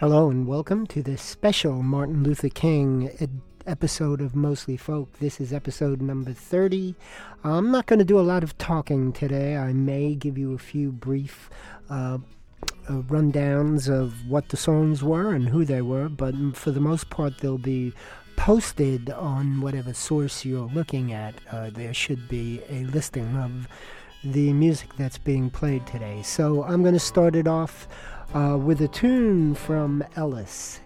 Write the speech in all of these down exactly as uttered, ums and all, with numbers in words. Hello and welcome to this special Martin Luther King ed- episode of Mostly Folk. This is episode number thirty. I'm not going to do a lot of talking today. I may give you a few brief uh, uh, rundowns of what the songs were and who they were, but for the most part they'll be posted on whatever source you're looking at. Uh, there should be a listing of the music that's being played today. So I'm going to start it off Uh, with a tune from Ellis,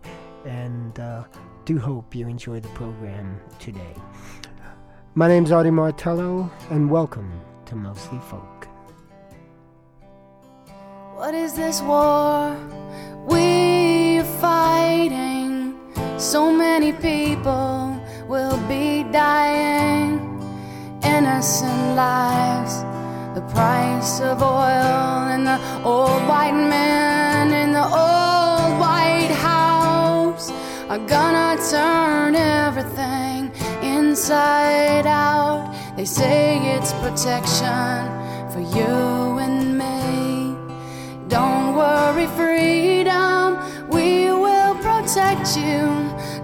and uh, do hope you enjoy the program today. My name's Audie Martello, and welcome to Mostly Folk. What is this war we're fighting? So many people will be dying. Innocent lives, the price of oil, and the old white man in the old White House are gonna turn everything inside out. They say it's protection for you and me. Don't worry, freedom, we will protect you,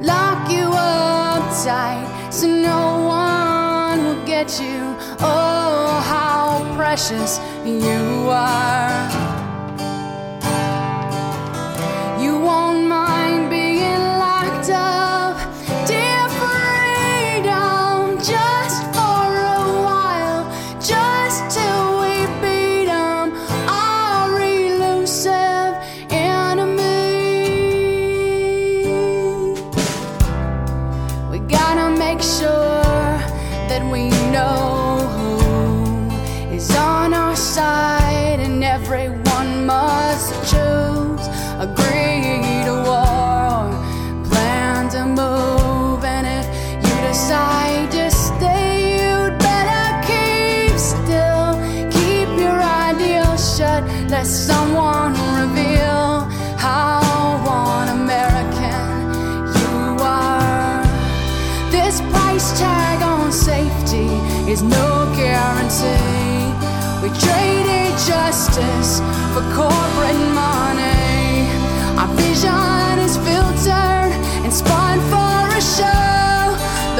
lock you up tight so no one will get you. Oh, how precious you are. Someone reveal how one American you are. This price tag on safety is no guarantee. We traded justice for corporate money. Our vision is filtered and spun for a show.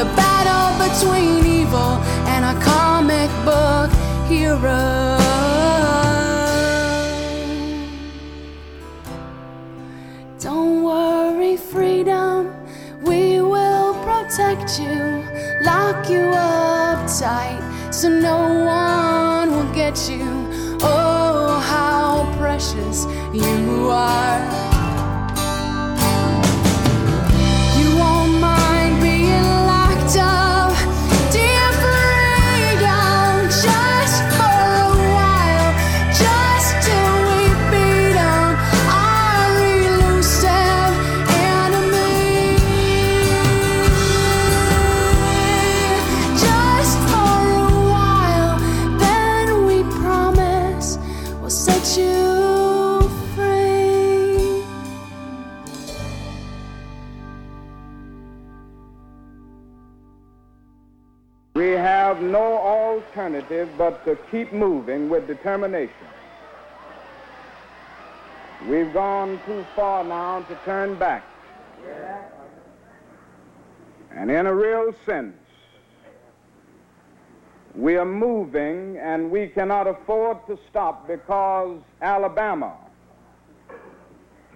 The battle between evil and a comic book hero. You lock you up tight so no one will get you. Oh, how precious you are. But to keep moving with determination. We've gone too far now to turn back. Yeah. And in a real sense, we are moving, and we cannot afford to stop because Alabama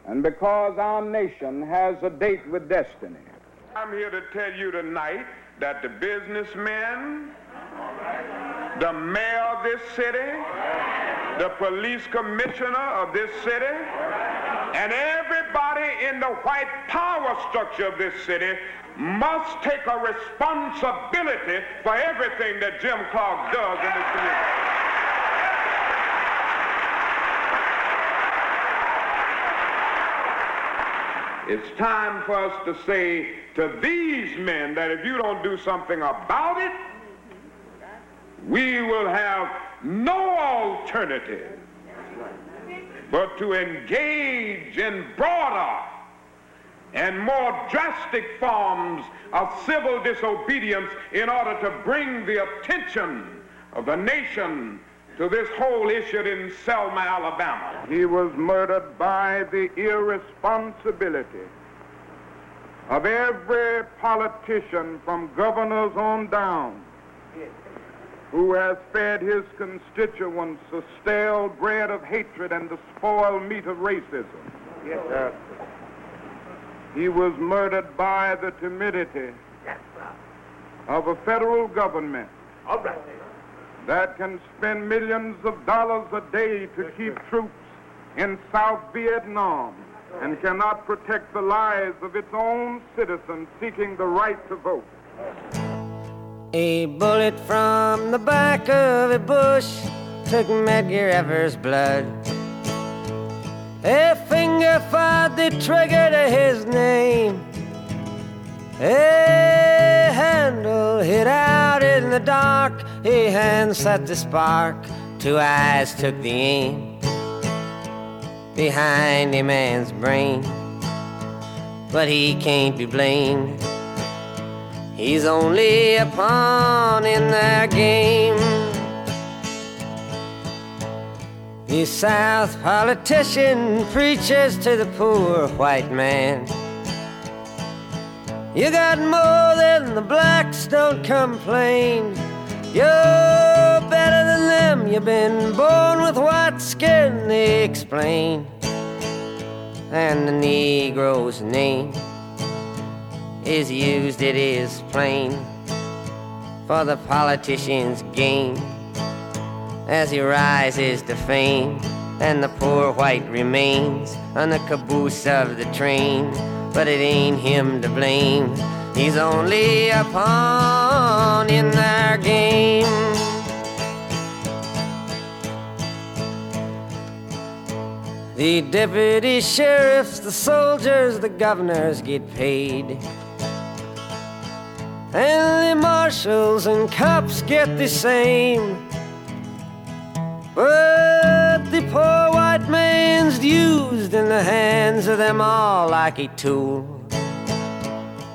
and because our nation has a date with destiny. I'm here to tell you tonight that the businessmen, the mayor of this city, the police commissioner of this city, and everybody in the white power structure of this city must take a responsibility for everything that Jim Clark does in this community. It's time for us to say to these men that if you don't do something about it, we will have no alternative but to engage in broader and more drastic forms of civil disobedience in order to bring the attention of the nation to this hole issued in Selma, Alabama. He was murdered by the irresponsibility of every politician from governors on down who has fed his constituents the stale bread of hatred and the spoiled meat of racism. Yes, sir. He was murdered by the timidity of a federal government All right. that can spend millions of dollars a day to keep troops in South Vietnam and cannot protect the lives of its own citizens seeking the right to vote. A bullet from the back of a bush took Medgar Evers' blood. A finger fired the trigger to his name. A handle hit out in the dark. A hand set the spark. Two eyes took the aim behind a man's brain. But he can't be blamed. He's only a pawn in their game. The South politician preaches to the poor white man. You got more than the blacks, don't complain. You're better than them, you've been born with white skin, they explain. And the Negro's name is used, it is plain, for the politician's gain, as he rises to fame, and the poor white remains on the caboose of the train. But it ain't him to blame, he's only a pawn in their game. The deputy sheriffs, the soldiers, the governors get paid. And the marshals and cops get the same. But the poor white man's used in the hands of them all like a tool.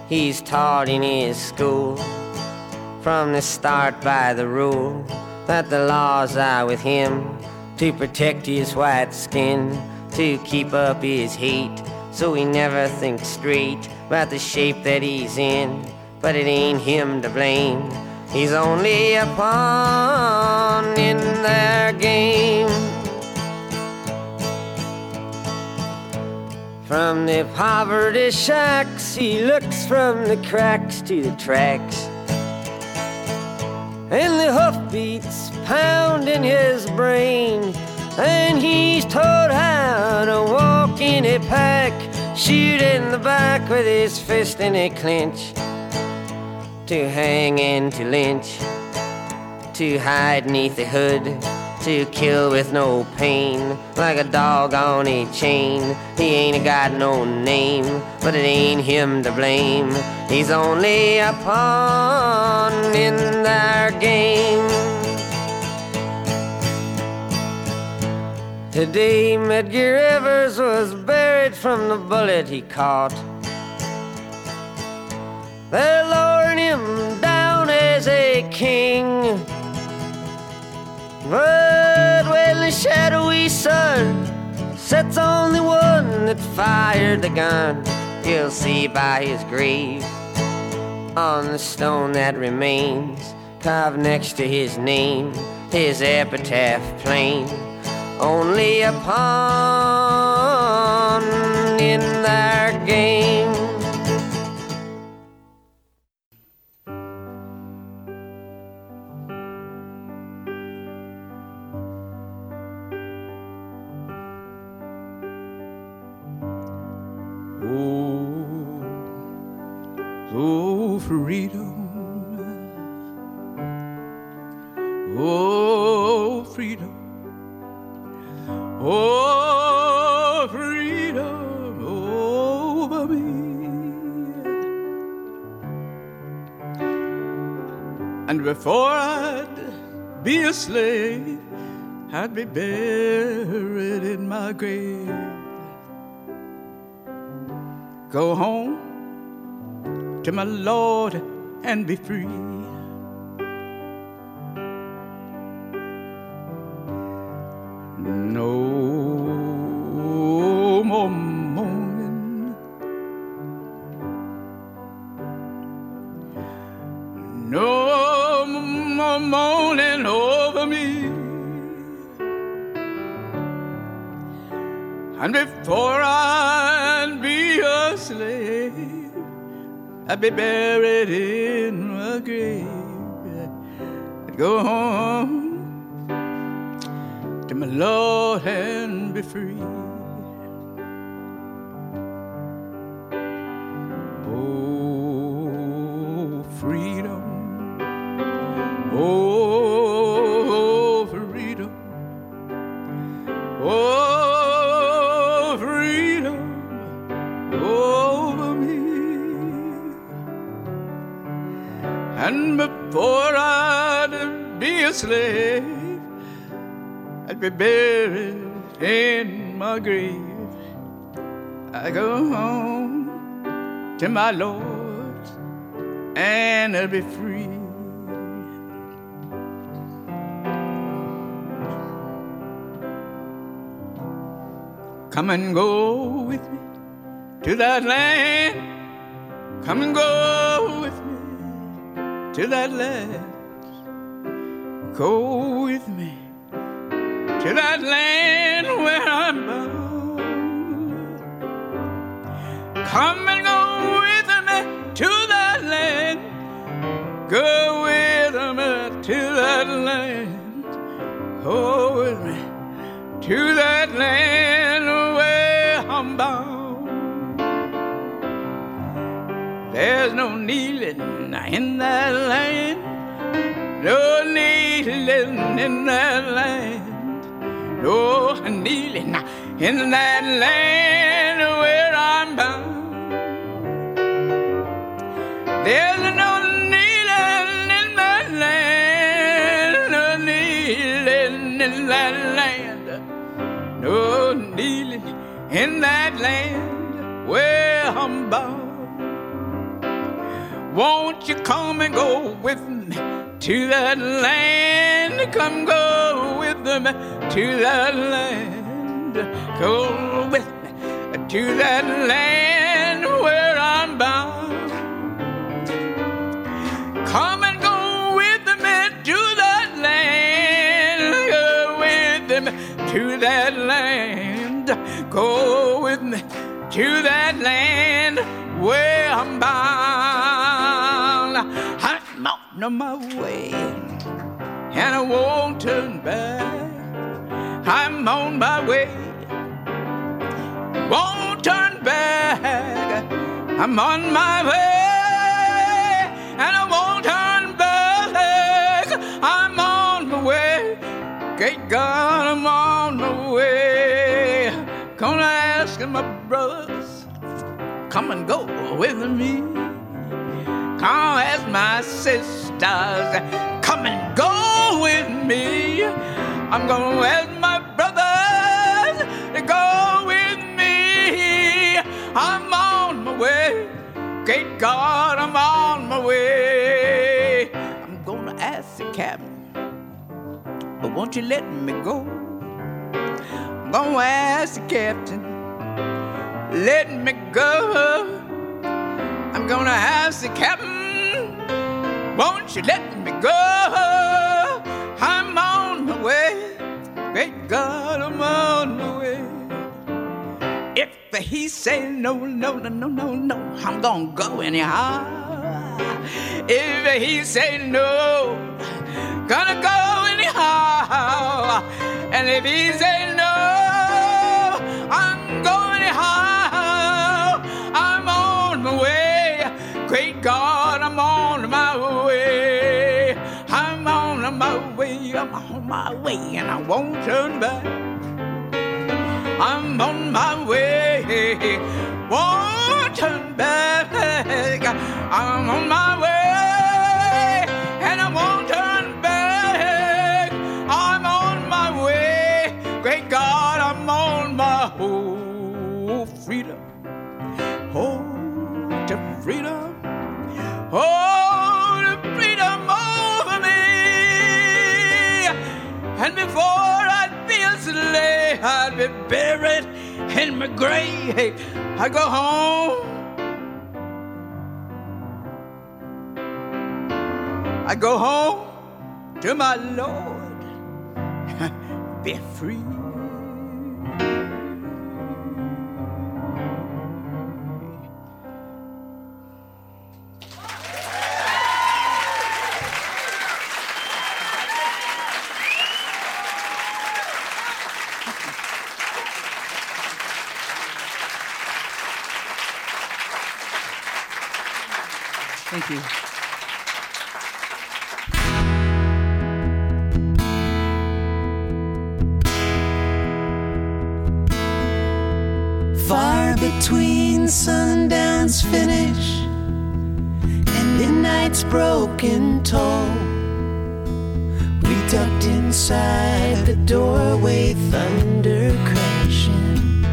He's taught in his school from the start by the rule that the laws are with him to protect his white skin, to keep up his hate, so he never thinks straight about the shape that he's in. But it ain't him to blame, he's only a pawn in their game. From the poverty shacks, he looks from the cracks to the tracks, and the hoofbeats pound in his brain. And he's taught how to walk in a pack, shoot in the back with his fist in a clinch, to hang and to lynch, to hide neath the hood, to kill with no pain, like a dog on a chain. He ain't got no name, but it ain't him to blame, he's only a pawn in their game. Today Medgar Evers was buried from the bullet he caught. They're lowering him down as a king, but when the shadowy sun sets on the one that fired the gun, you'll see by his grave on the stone that remains, carved next to his name, his epitaph plain, only a pawn in their game. Freedom, oh freedom, oh freedom over me. And before I'd be a slave, I'd be buried in my grave. Go home to my Lord and be free. no more moaning, no more moaning over me. And before I'd be a slave, I'd be buried in a grave. I'd go home to my Lord and be free. Oh, freedom, oh, freedom, oh, freedom over me. And before I'd be a slave, I'd be buried in my grave. I go home to my Lord and I'll be free. Come and go with me to that land. Come and go with me to that land. Go with me to that land where I'm bound. Come and go with me to that land. Go with me to that land. Go with me to that land where I'm bound. There's no kneeling in that land. No kneeling in that land. No kneeling in that land where I'm bound. There's no kneeling in that land. No kneeling in that land. No kneeling in that land where I'm bound. Won't you come and go with me to that land? Come go with me to that land, go with me to that land where I'm bound. Come and go with me to that land, go with me to that land, go with me to that land where I'm bound. I'm on my way and I won't turn back. I'm on my way, won't turn back. I'm on my way, and I won't turn back. I'm on my way, great God, I'm on my way. Gonna ask my brothers, come and go with me. Come ask my sisters, come and go with me. I'm gonna ask my brothers to go with me. I'm on my way. Great God, I'm on my way. I'm gonna ask the captain, but won't you let me go? I'm gonna ask the captain, let me go. I'm gonna ask the captain, won't you let me go? I'm on my way, great God, I'm on my way. If he say no, no, no, no, no, no, I'm gonna go anyhow. If he say no, gonna go anyhow. And if he say no, I'm going anyhow. I'm on my way, great God, I'm on my way. My way, I'm on my way, and I won't turn back. I'm on my way, won't turn back. I'm on my way, and I won't turn back. I'm on my way, great God, I'm on my oh freedom, oh to freedom, oh to freedom. Oh, and before I'd be a slave, I'd be buried in my grave. I go home. I go home to my Lord. Be free. Far between sundown's finish and midnight's broken toll, we ducked inside the doorway, thunder crashing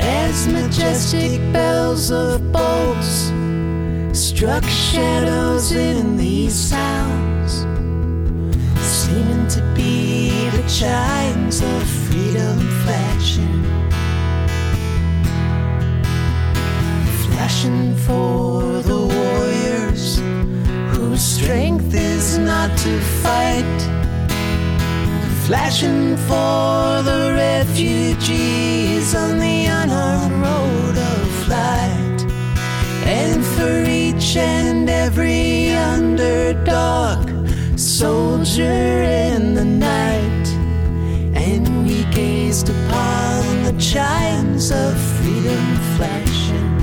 as majestic bells of bolts struck shadows in these sounds, seeming to be the chimes of freedom flashing, flashing for the warriors whose strength is not to fight, flashing for the refugees on the unarmed road of flight. And for each and every underdog soldier in the night. And we gazed upon the chimes of freedom flashing.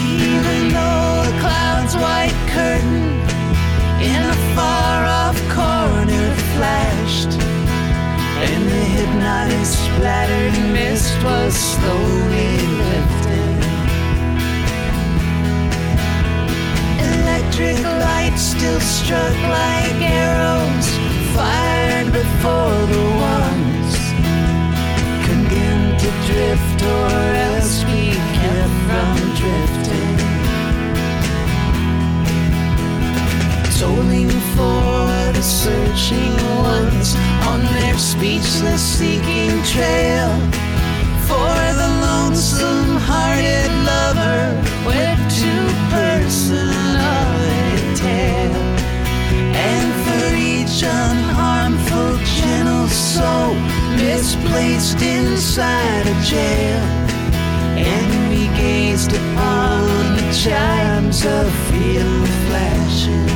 Even though the cloud's white curtain in a far-off corner flashed, and the hypnotic splattered mist was slowly lifted. Electric lights still struck like arrows fired before the ones condemned to drift, or else we kept from drifting. Tolling for the searching ones on their speechless seeking trail, for the lonesome-hearted lover with two-person-love and tale, and for each unharmful gentle soul misplaced inside a jail. And we gazed upon the chimes of freedom flashing.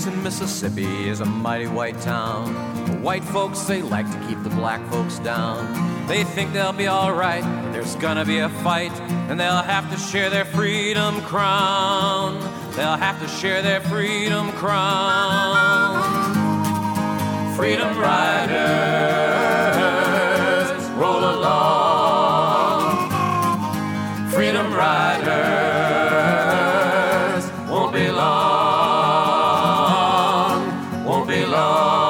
Jackson, Mississippi is a mighty white town. The white folks, they like to keep the black folks down. They think they'll be all right, but there's gonna be a fight, and they'll have to share their freedom crown. They'll have to share their freedom crown. Freedom riders, roll along. Freedom riders, won't be long, won't be long.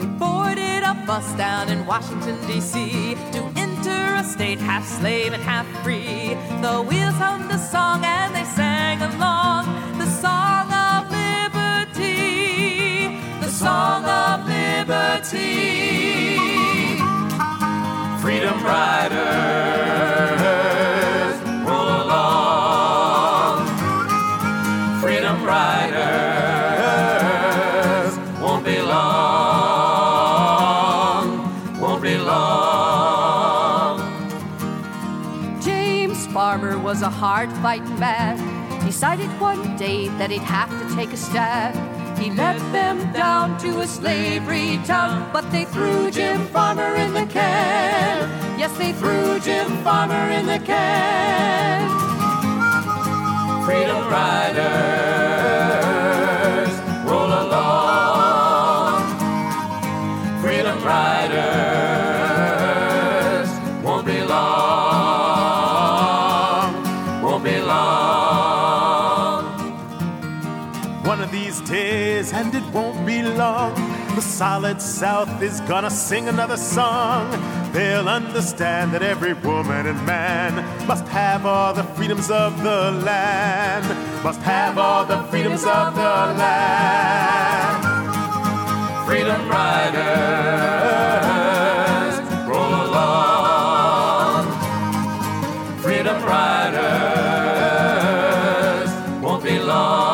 They boarded a bus down in Washington, D C to enter a state half slave and half free. The wheels hummed a song and they sang along, the song of liberty, the song of liberty. Freedom riders, roll along. Freedom riders, won't be long, won't be long. James Farmer was a hard-fighting man. Decided one day that he'd have to take a stand. He led them down to a slavery town, but they threw Jim Farmer in the can. Yes, they threw Jim Farmer in the can. Freedom riders, roll along. Freedom riders, won't be long, won't be long. One of these days, and it won't be long, the solid South is gonna sing another song. They'll understand that every woman and man must have all the freedoms of the land. Must have all the freedoms of the land. Freedom riders, roll along. Freedom riders, won't be long.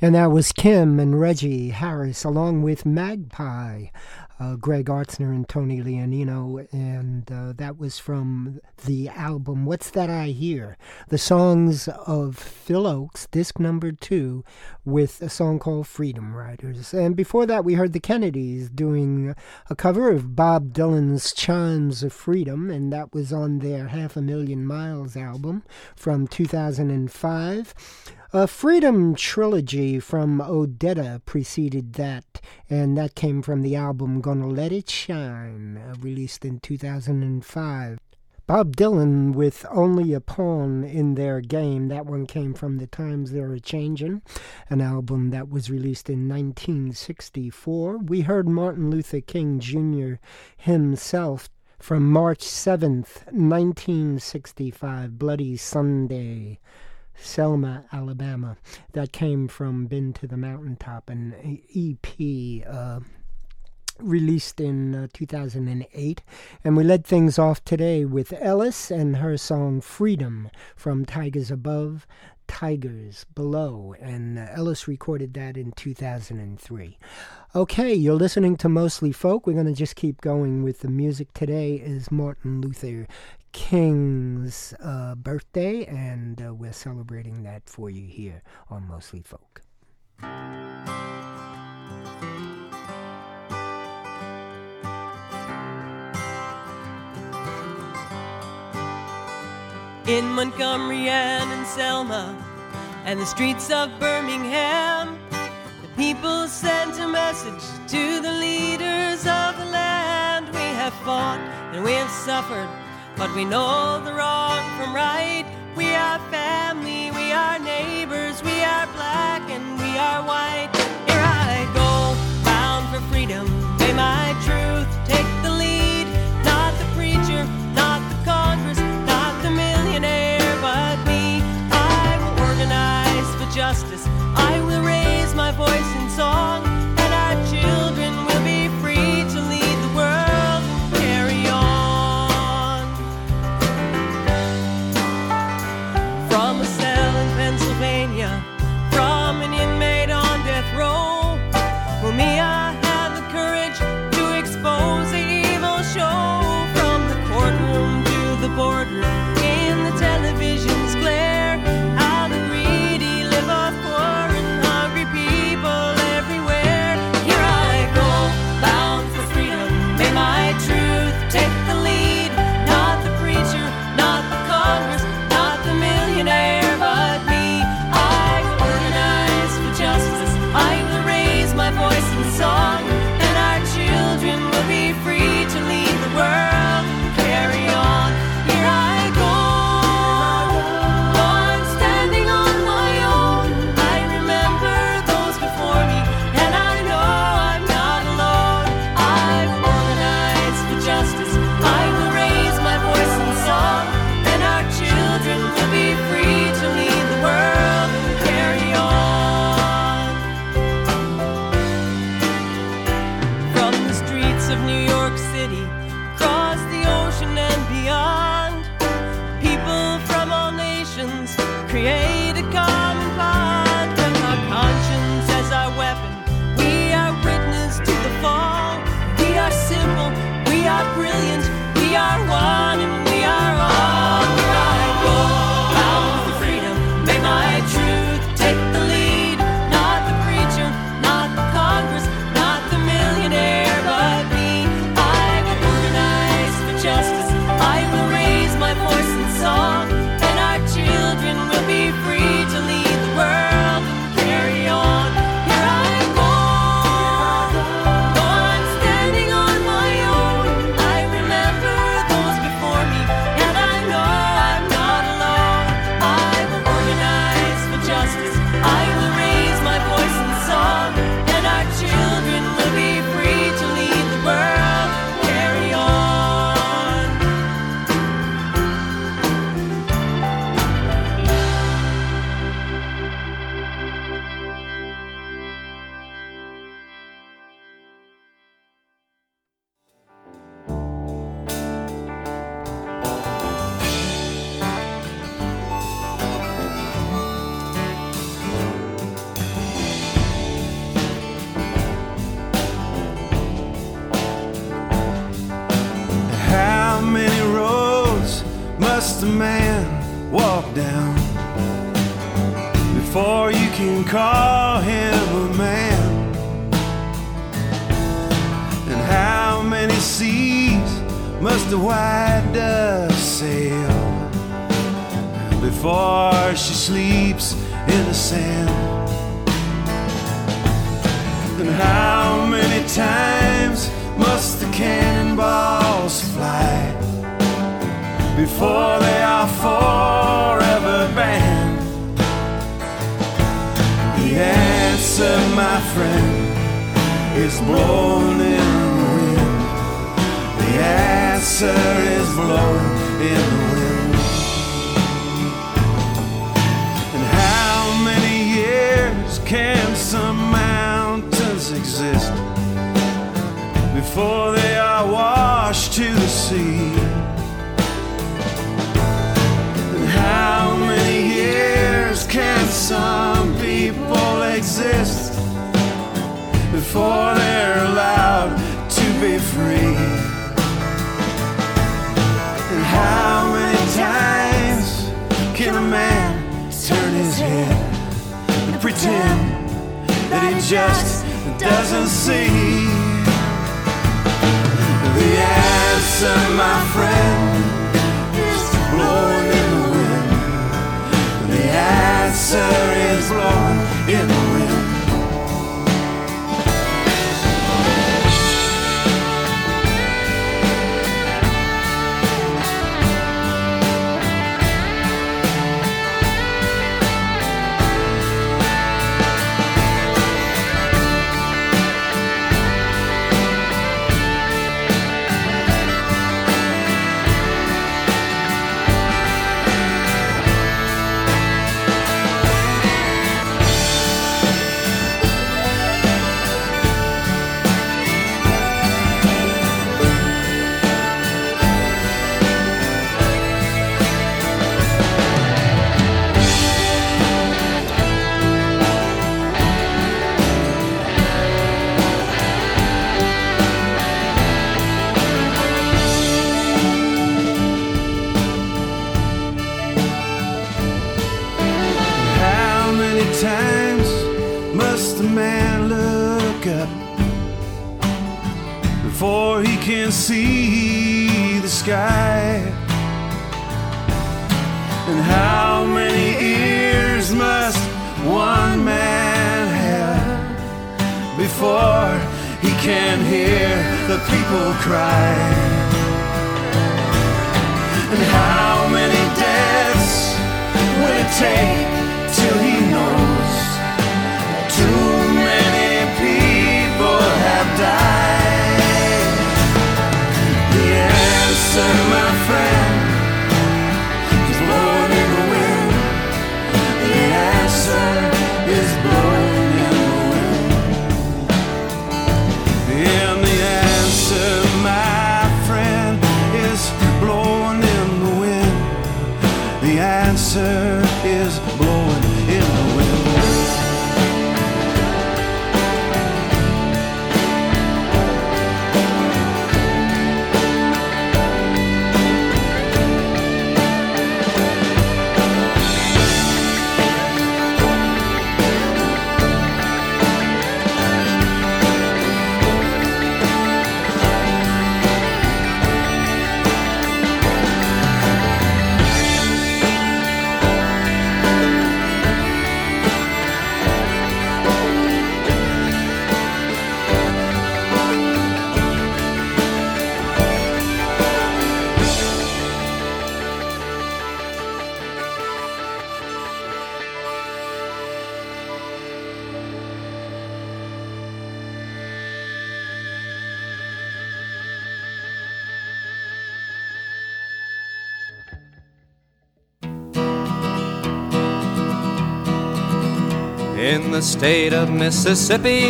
And that was Kim and Reggie Harris, along with Magpie, uh, Greg Artzner and Tony Leonino, and uh, that was from the album What's That I Hear? The songs of Phil Ochs, disc number two, with a song called Freedom Riders. And before that, we heard the Kennedys doing a cover of Bob Dylan's Chimes of Freedom, and that was on their Half a Million Miles album from two thousand five. A Freedom Trilogy from Odetta preceded that, and that came from the album Gonna Let It Shine, uh, released in two thousand five. Bob Dylan with Only a Pawn in Their Game. That one came from The Times They're A-Changin', an album that was released in nineteen sixty-four. We heard Martin Luther King Junior himself from March seventh, nineteen sixty-five, Bloody Sunday, Selma, Alabama. That came from Been to the Mountaintop, an E P uh, released in uh, two thousand eight. And we led things off today with Ellis and her song Freedom from Tigers Above, Tigers Below. And uh, Ellis recorded that in two thousand three. Okay, you're listening to Mostly Folk. We're going to just keep going with the music. Today is Martin Luther King's uh, birthday, and uh, we're celebrating that for you here on Mostly Folk. In Montgomery and in Selma and the streets of Birmingham, the people sent a message to the leaders of the land. We have fought and we have suffered, but we know the wrong from right. We are family, we are neighbors, we are black and we are white. Here I go, bound for freedom. May my truth take the lead. Not the preacher, not the New York City, across the ocean and beyond. People from all nations create a common bond. With our conscience as our weapon, we are witness to the fall. We are simple, we are brilliant, we are one and we are all. Right, roll out the freedom, may my truth take the lead. Call him a man, and how many seas must the white dove sail before she sleeps in the sand? And how many times must the cannonballs fly before they are forever banned? The answer, my friend, is blowing in the wind. The answer is blowing in the wind. And how many years can some mountains exist before they are washed to the sea? And how many years can some people exist before they're allowed to be free? And how many times can a man turn his head and pretend that he just doesn't see? The answer, my friend, is blowing in the wind. The answer is blowing in the wind. See the sky, and how many ears must one man have before he can hear the people cry? And how many deaths will it take till he knows too many people have died? The answer, my friend, is blowing in the wind. The answer is blowing in the wind. And the answer In the state of Mississippi,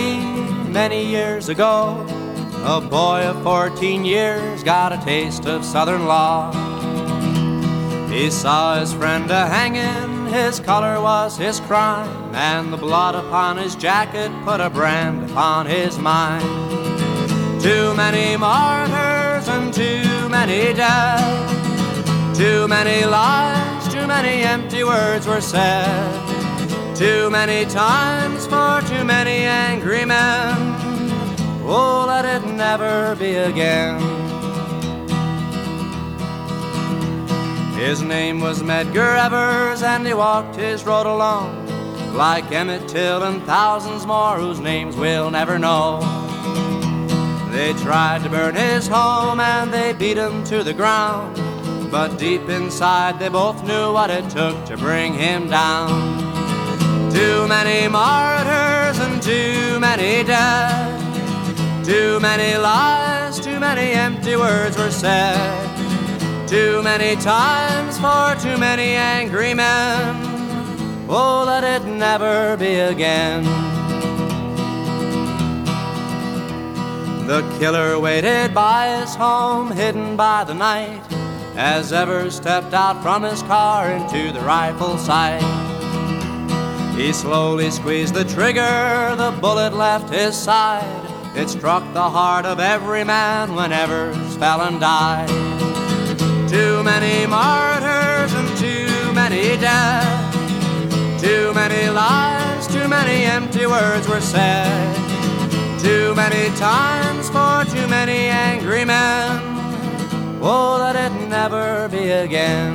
many years ago, a boy of fourteen years got a taste of Southern law. He saw his friend a-hangin', his color was his crime, and the blood upon his jacket put a brand upon his mind. Too many martyrs and too many dead, too many lies, too many empty words were said. Too many times for too many angry men. Oh, let it never be again. His name was Medgar Evers, and he walked his road alone, like Emmett Till and thousands more whose names we'll never know. They tried to burn his home and they beat him to the ground, but deep inside they both knew what it took to bring him down. Too many martyrs and too many dead, too many lies, too many empty words were said, too many times for too many angry men. Oh, let it never be again. The killer waited by his home, hidden by the night, as Evers stepped out from his car into the rifle sight. He slowly squeezed the trigger, the bullet left his side. It struck the heart of every man when Evers fell and died. Too many martyrs and too many dead, too many lies, too many empty words were said, too many times for too many angry men. Oh, let it never be again.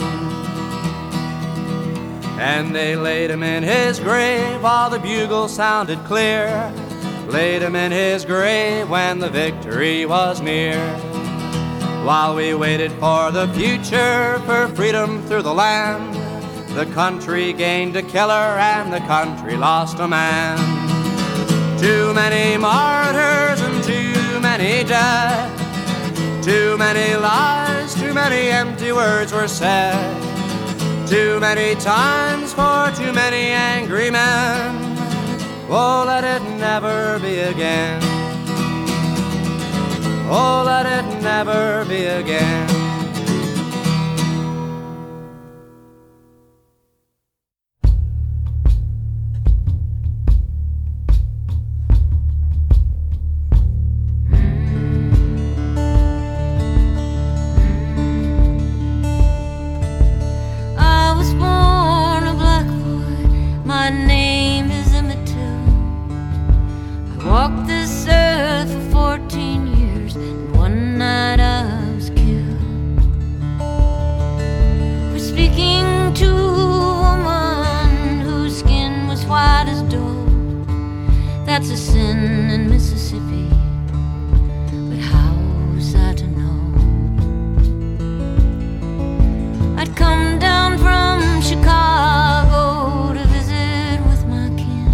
And they laid him in his grave while the bugle sounded clear, laid him in his grave when the victory was near. While we waited for the future, for freedom through the land, the country gained a killer and the country lost a man. Too many martyrs and too many dead, too many lies, too many empty words were said, too many times for too many angry men. Oh, let it never be again. Oh, let it never be again. That's a sin in Mississippi, but how's I to know? I'd come down from Chicago to visit with my kin.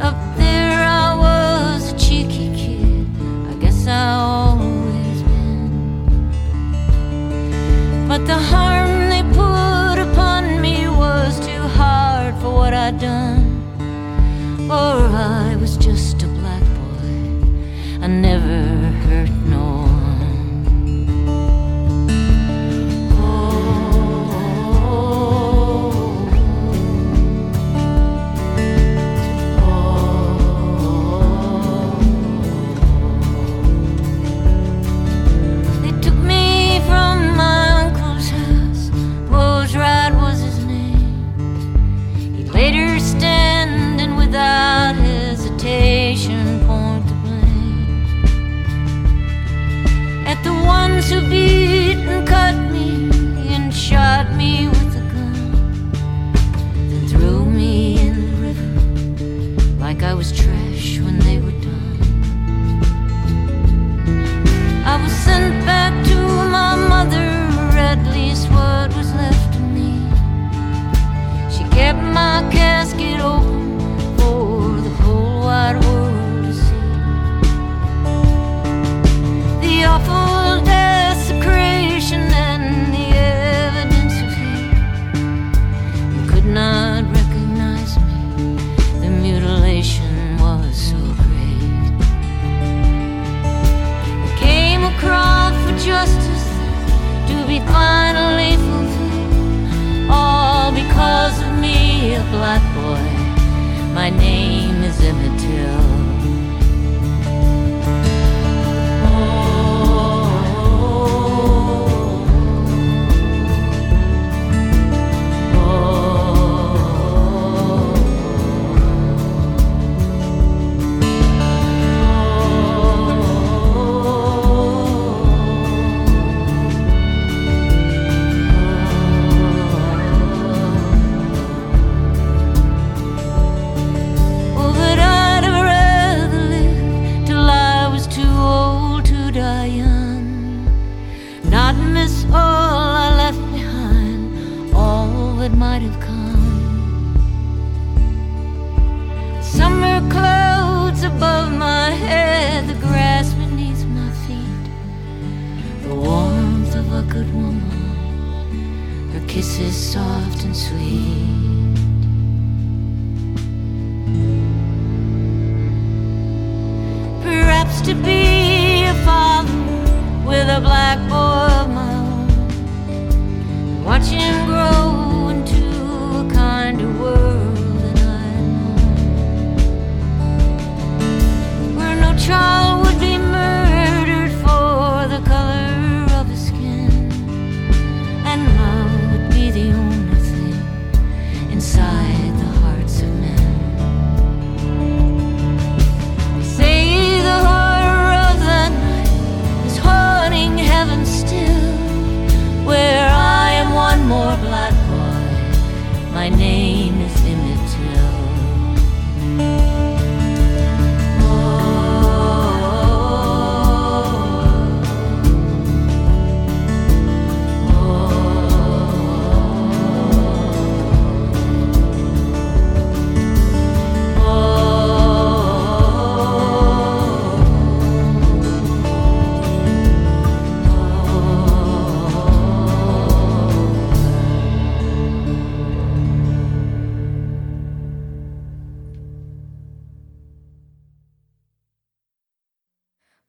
Up there I was a cheeky kid, I guess I always been. But the harm they put upon me was too hard for what I'd done. For I was just a black boy, I never hurt no one. Oh, oh, oh. They took me from my uncle's house, Rose Ride was his name. He later stand without hesitation, point the blame at the ones who beat and cut me and shot me with a gun, then threw me in the river like I was trash when they were done. I was sent back to my mother, or at least what was left of me. She kept my casket open for the whole wide world to see. The awful desecration finally fulfilled, all because of me, a black boy. My name is Emmett Till.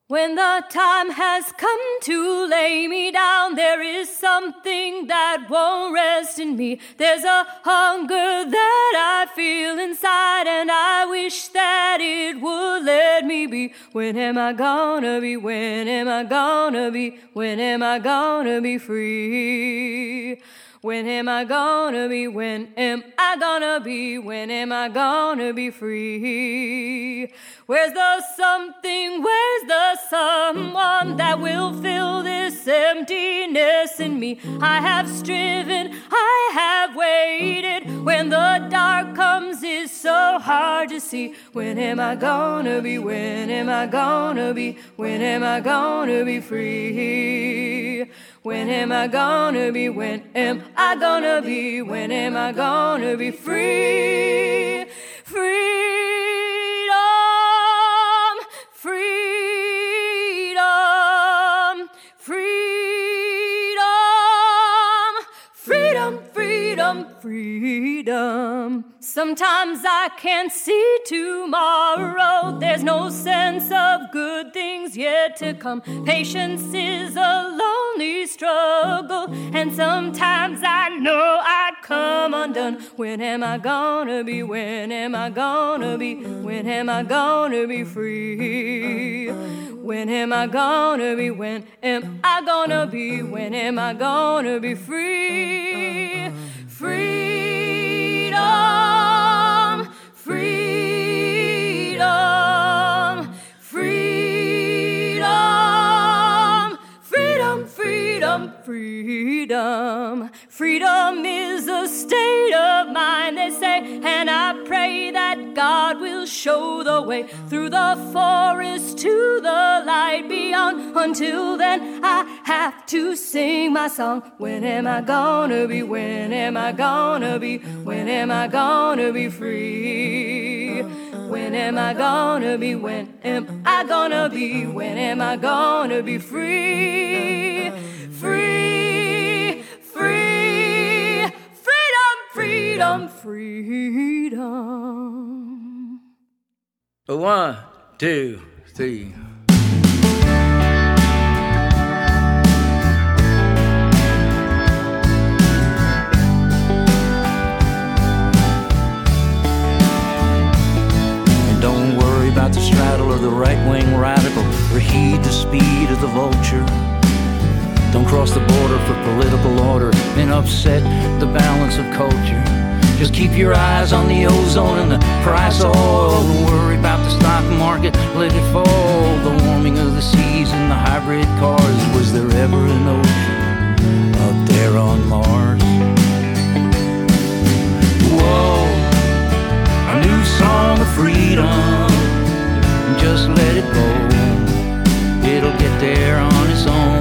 When the time has come to lay me down, there is something that won't rest in me. There's a hunger that I feel inside, and I wish that it would let me be. When am I gonna be? When am I gonna be? When am I gonna be free? When am I gonna be? When am I gonna be? When am I gonna be free? Where's the something? Where's the someone that will fill this emptiness in me? I have striven, I have waited. When the dark comes, it's so hard to see. When am I gonna be? When am I gonna be? When am I gonna be free? When am I gonna be? When am I gonna be? When am I gonna be free? Freedom, freedom, freedom, freedom, freedom, freedom. Sometimes I can't see tomorrow. There's no sense of good things yet to come. Patience is a lonely struggle, and sometimes I know I'd come undone. When am I gonna be? When am I gonna be? When am I gonna be free? When am I gonna be? When am I gonna be? When am I gonna be free? Freedom. Freedom, freedom, freedom, freedom, freedom. Freedom is a state of mind, they say, and I pray that God will show the way through the forest to the light beyond. Until then, I have to sing my song. When am I gonna be? When am I gonna be? When am I gonna be free? When am I gonna be? When am I gonna be? When am I gonna be free? Free, free, freedom, freedom, freedom. One, two, three. speed of the vulture. Don't cross the border for political order and upset the balance of culture. Just keep your eyes on the ozone and the price of oil. Don't worry about the stock market, let it fall. The warming of the seas and the hybrid cars. Was there ever an ocean out there on Mars? Whoa, our new song of freedom. Just let it go, it'll get there on its own.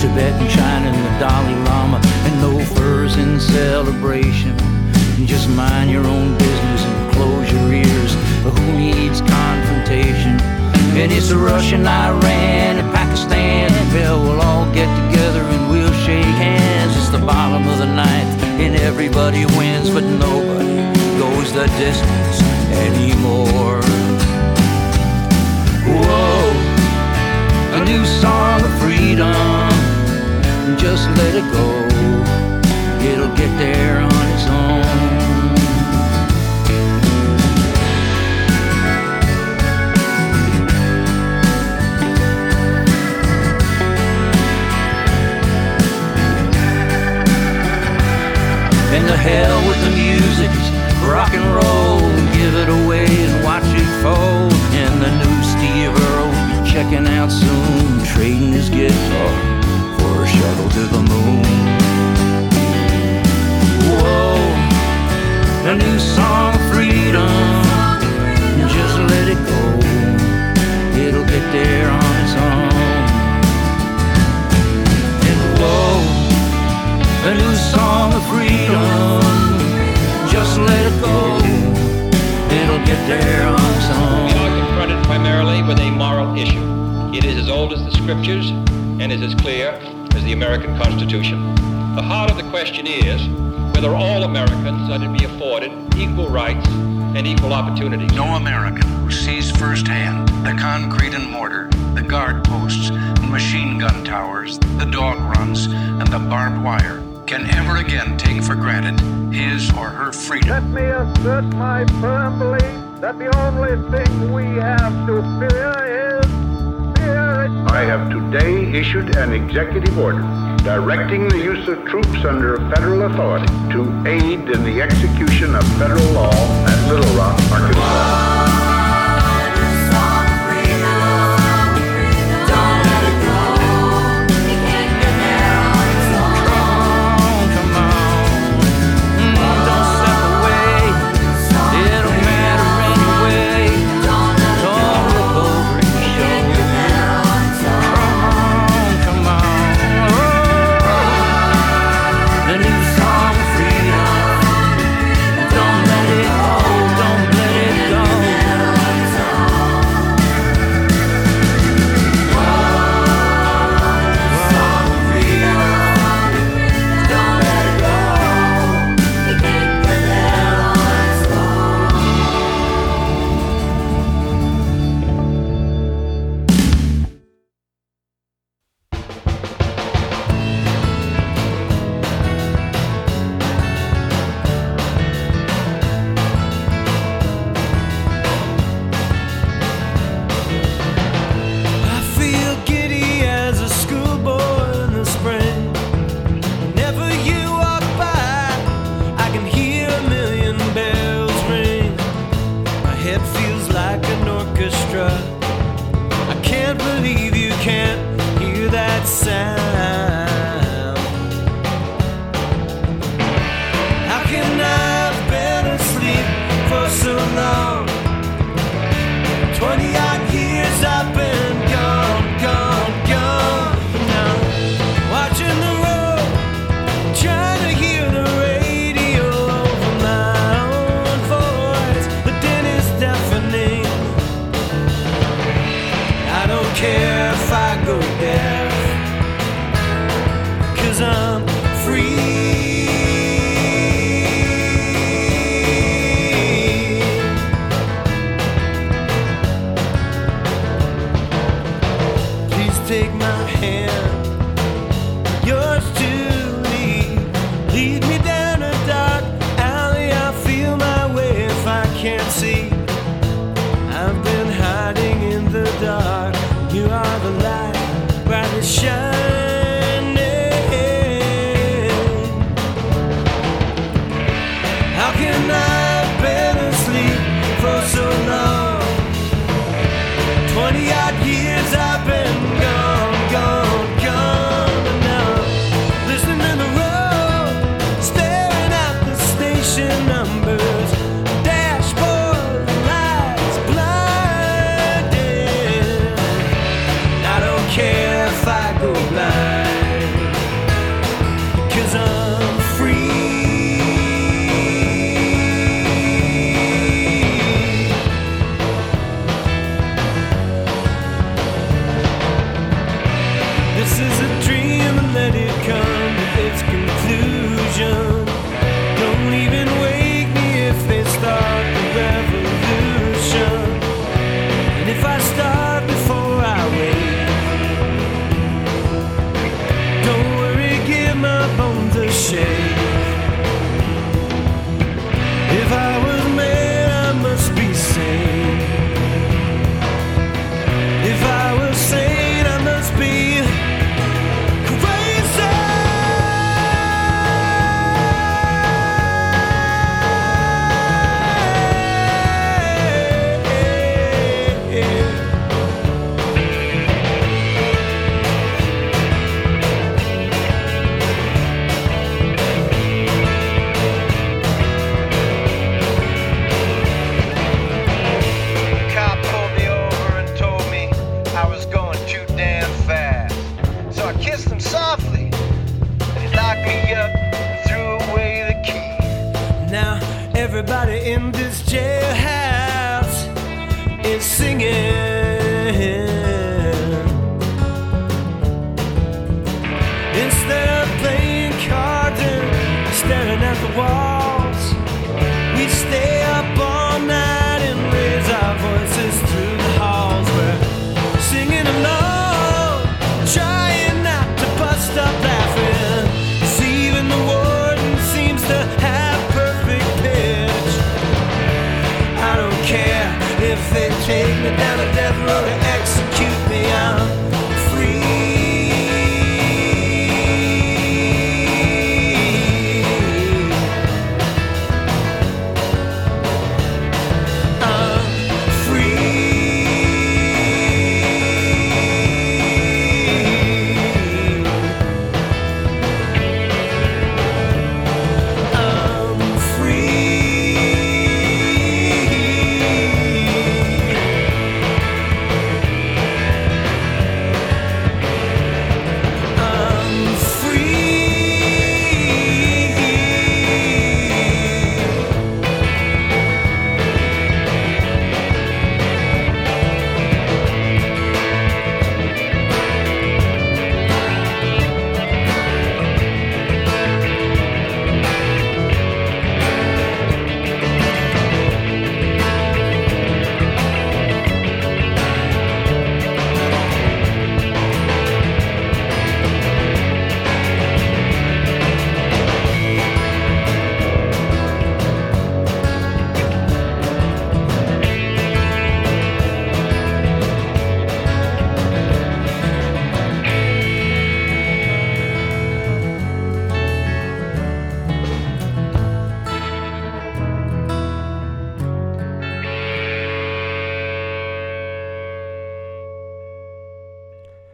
Tibet and China and the Dalai Lama, and no furs in celebration. And just mind your own business and close your ears. But who needs confrontation? And it's Russia and Iran and Pakistan. Hell, we'll all get together and we'll shake hands. It's the bottom of the ninth and everybody wins, but nobody goes the distance anymore. Whoa, a new song of freedom. Just let it go, it'll get there on its own. And the hell with the music, rock and roll, give it away and watch it fold. And the new Steve Earle, checking out soon, trading his guitar for a shuttle to the moon. Whoa, a new song of freedom. Just let it go, it'll get there on its own. And whoa, a new song of freedom. Just let it go, it'll get there on its own. We are confronted primarily with a moral issue. It is as old as the scriptures and is as clear as the American Constitution. The heart of the question is whether all Americans are to be afforded equal rights and equal opportunities. No American who sees firsthand the concrete and mortar, the guard posts, and machine gun towers, the dog runs, and the barbed wire can ever again take for granted his or her freedom. Let me assert my firm belief that the only thing we have to fear is... I have today issued an executive order directing the use of troops under federal authority to aid in the execution of federal law at Little Rock, Arkansas. Can't see, I've been hiding it.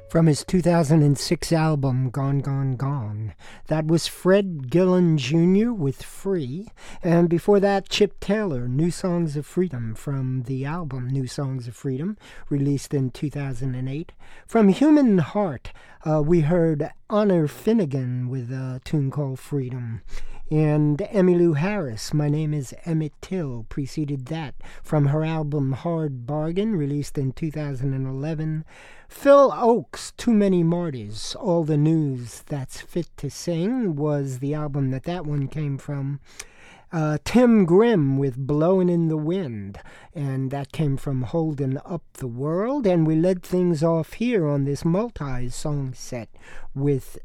From his two thousand six album, Gone, Gone, Gone. That was Fred Gillen Junior with Free, and before that, Chip Taylor, New Songs of Freedom, from the album New Songs of Freedom, released in two thousand eight. From Human Heart, uh, we heard Honor Finnegan with a tune called Freedom. And Emmylou Harris, My Name is Emmett Till, preceded that from her album Hard Bargain, released in two thousand eleven. Phil Ochs, Too Many Martyrs, All the News That's Fit to Sing was the album that that one came from. Uh, Tim Grimm with Blowin' in the Wind, and that came from Holding Up the World. And we led things off here on this multi-song set with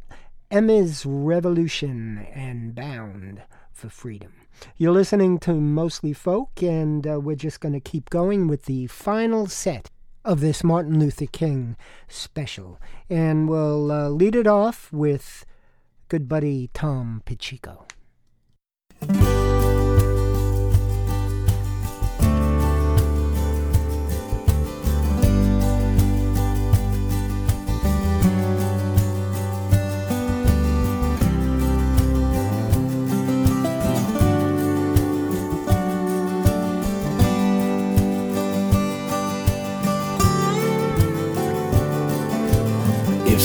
Emma's Revolution and Bound for Freedom. You're listening to Mostly Folk, and uh, we're just going to keep going with the final set of this Martin Luther King special. And we'll uh, lead it off with good buddy Tom Pacheco.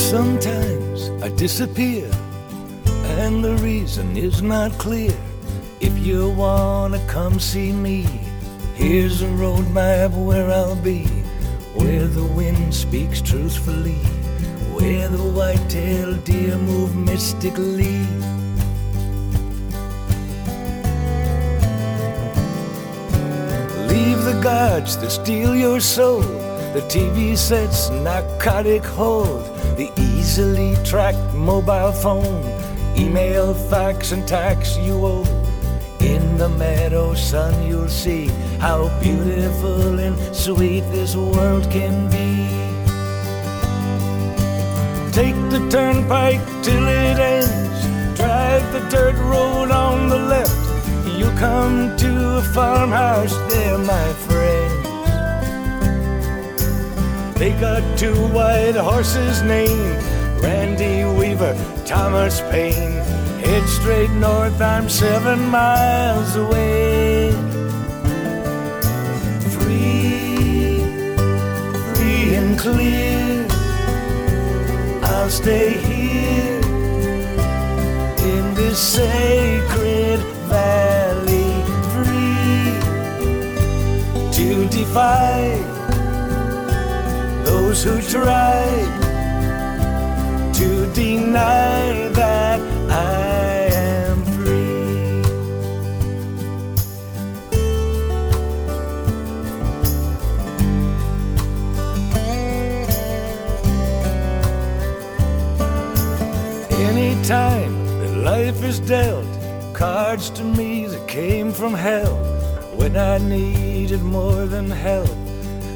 Sometimes I disappear, and the reason is not clear. If you wanna come see me, here's a road map where I'll be, where the wind speaks truthfully, where the white-tailed deer move mystically. Leave the guards that steal your soul, the T V sets, narcotic hold, the easily tracked mobile phone, email, fax, and tax you owe. In the meadow, son, you'll see how beautiful and sweet this world can be. Take the turnpike till it ends, drive the dirt road on the left. You'll come to a farmhouse there, my friend. They got two white horses named Randy Weaver, Thomas Paine. Head straight north, I'm seven miles away. Free, free and clear, I'll stay here in this sacred valley. Free to defy those who try to deny that I am free. Any time that life is dealt cards to me that came from hell, when I needed more than help,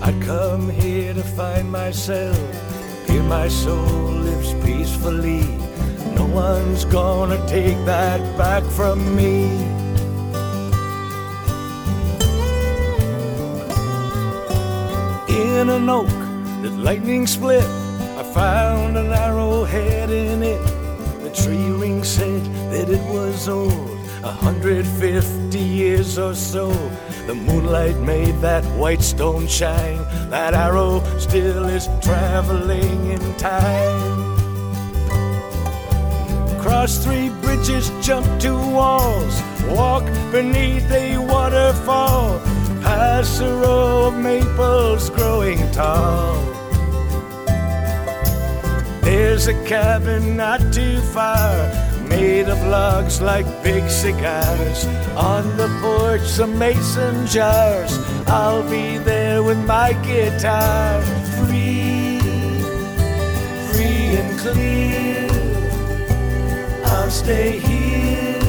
I'd come here to find myself. Here my soul lives peacefully. No one's gonna take that back from me. In an oak that lightning split, I found an arrowhead in it. The tree ring said that it was old, a hundred fifty years or so. The moonlight made that white stone shine. That arrow still is traveling in time. Cross three bridges, jump two walls, walk beneath a waterfall, pass a row of maples growing tall. There's a cabin not too far, made of logs like big cigars. On the porch some mason jars, I'll be there with my guitar. Free, free and clear, I'll stay here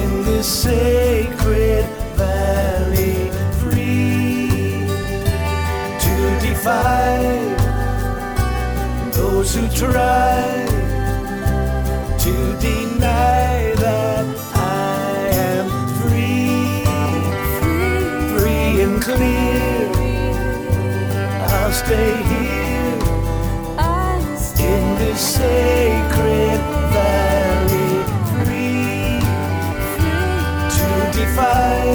in this sacred valley. Free to defy those who try to deny that I am free, free, free and clear. I'll stay here in this sacred valley. Free to defy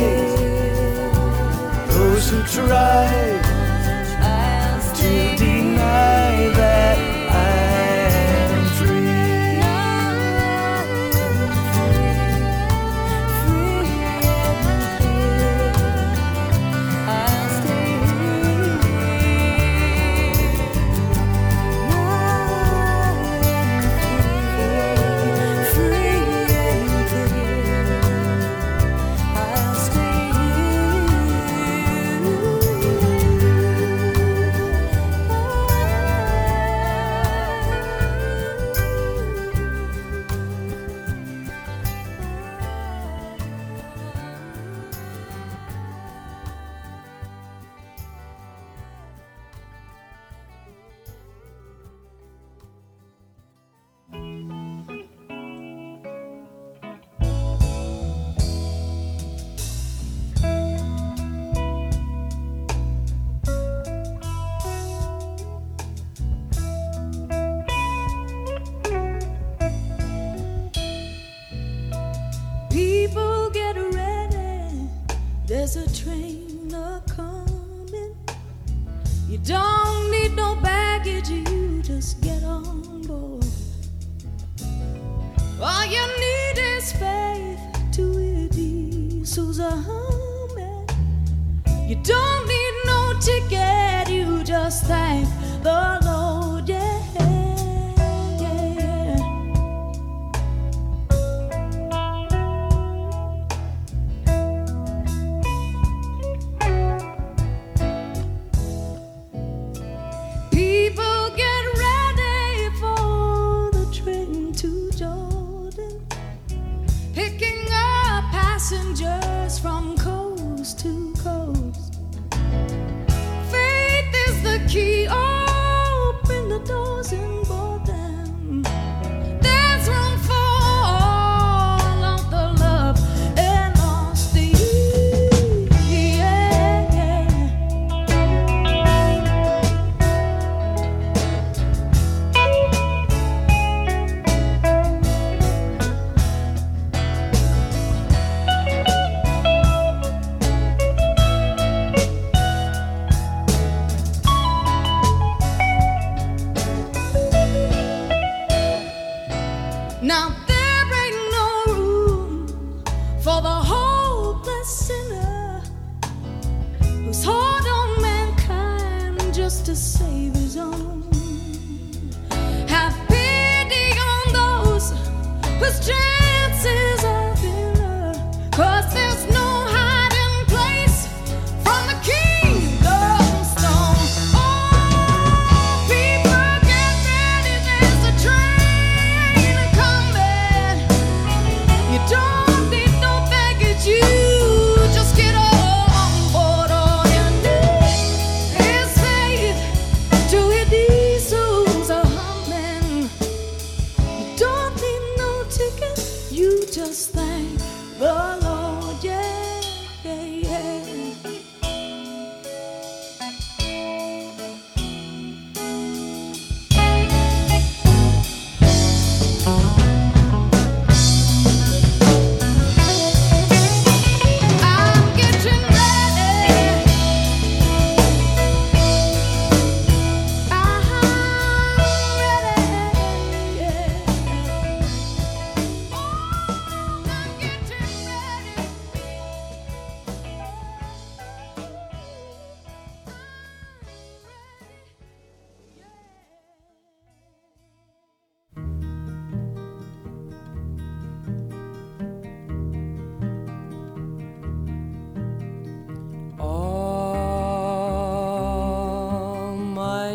those who try to deny that.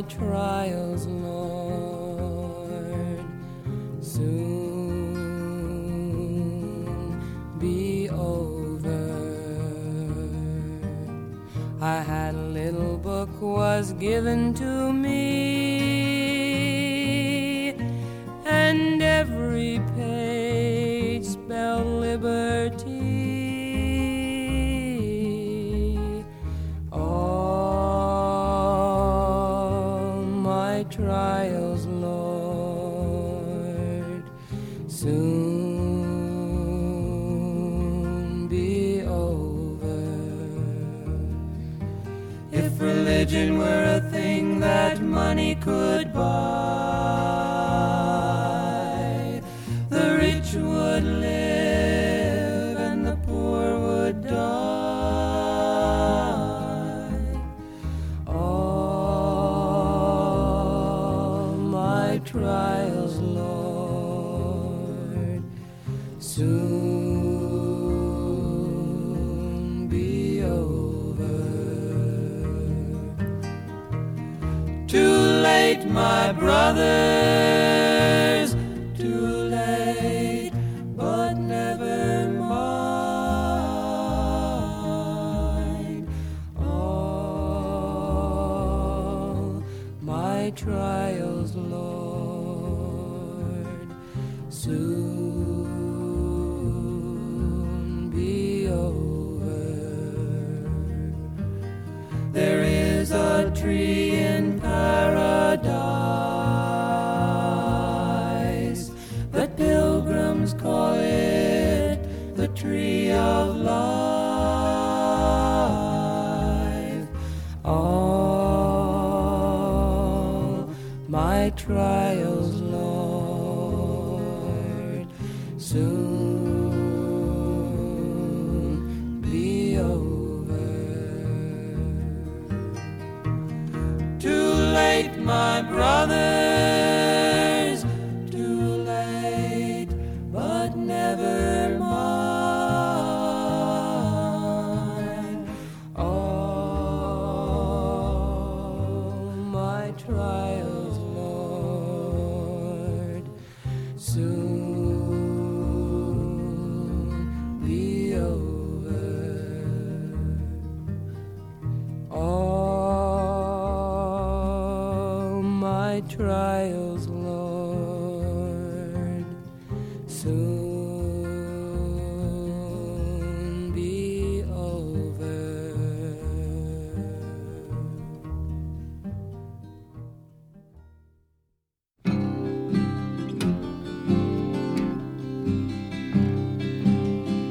my trials, Lord, soon be over. I had a little book was given to me, and every page spelled liberty. Trials, Lord, soon be over. If religion were a thing that money could buy, the rich would live and the poor would die. Trials, Lord, soon be over. Too late, my brothers, too late, but never mind. All my trials, Lord, soon be over. There is a tree in paradise, the pilgrims call it the tree of life. All my trials, soon be over. Too late, my brothers, too late, but never mind. All my trials, Lord, soon. Trials, Lord, soon be over.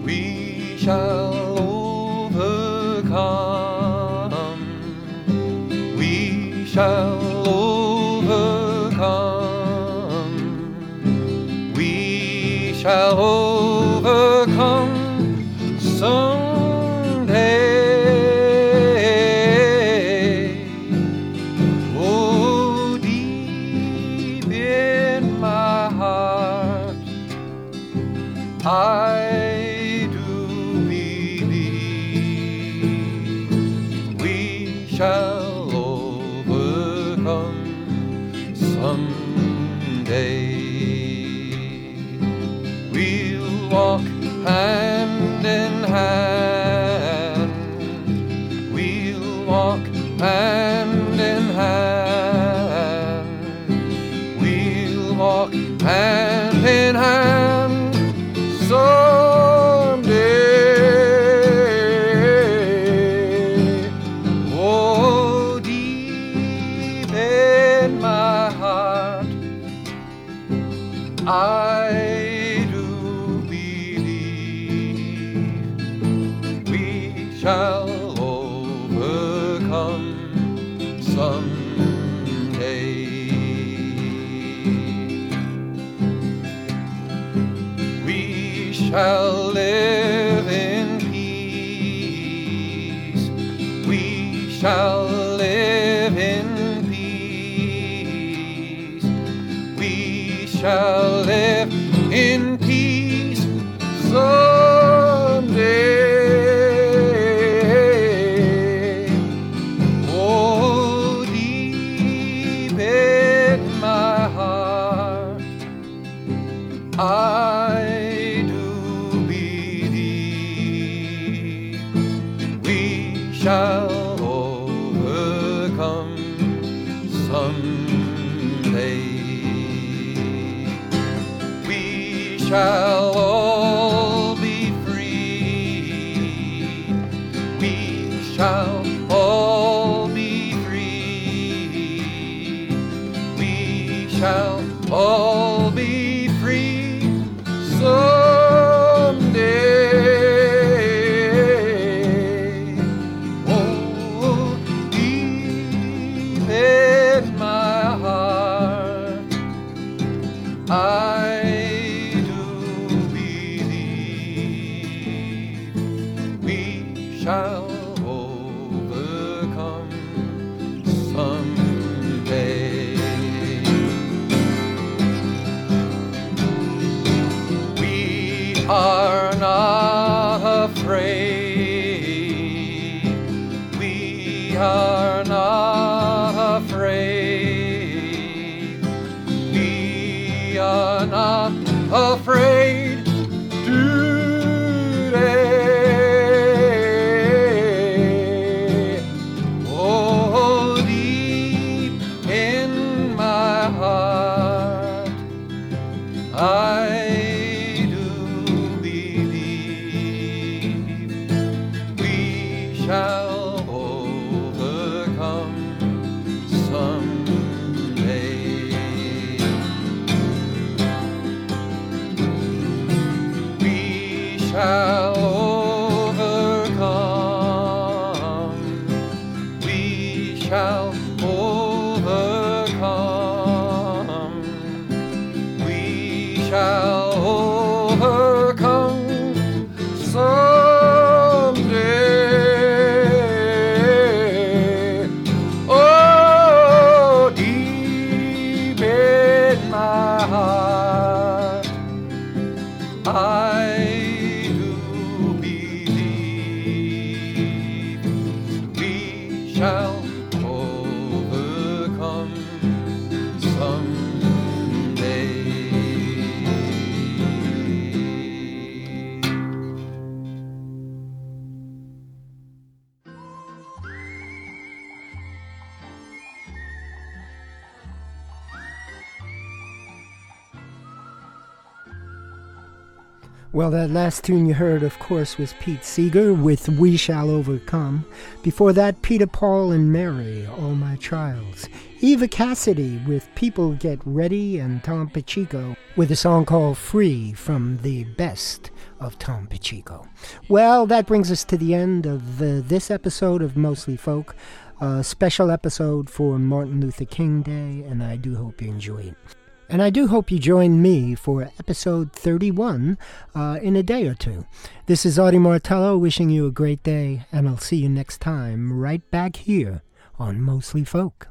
We shall overcome. We shall. Shall overcome someday. Oh, deep in my heart, I do believe we shall overcome someday. Walk hand in hand, we'll walk hand in hand, we'll walk hand in hand someday. Oh, deep in my heart, I shall overcome someday. We shall live in peace. We shall live in peace. We shall live in peace someday. Sunday we shall all be free, we shall all be free, we shall all be free someday. Oh, deep in my heart, I do believe we shall overcome someday. Are not afraid, we are not afraid, we are not afraid today. Oh, deep in my heart, I Well, that last tune you heard, of course, was Pete Seeger with We Shall Overcome. Before that, Peter, Paul, and Mary, All My Trials. Eva Cassidy with People Get Ready, and Tom Pacheco with a song called Free from the Best of Tom Pacheco. Well, that brings us to the end of the, this episode of Mostly Folk, a special episode for Martin Luther King Day, and I do hope you enjoy it. And I do hope you join me for episode thirty-one uh, in a day or two. This is Audie Martello wishing you a great day, and I'll see you next time right back here on Mostly Folk.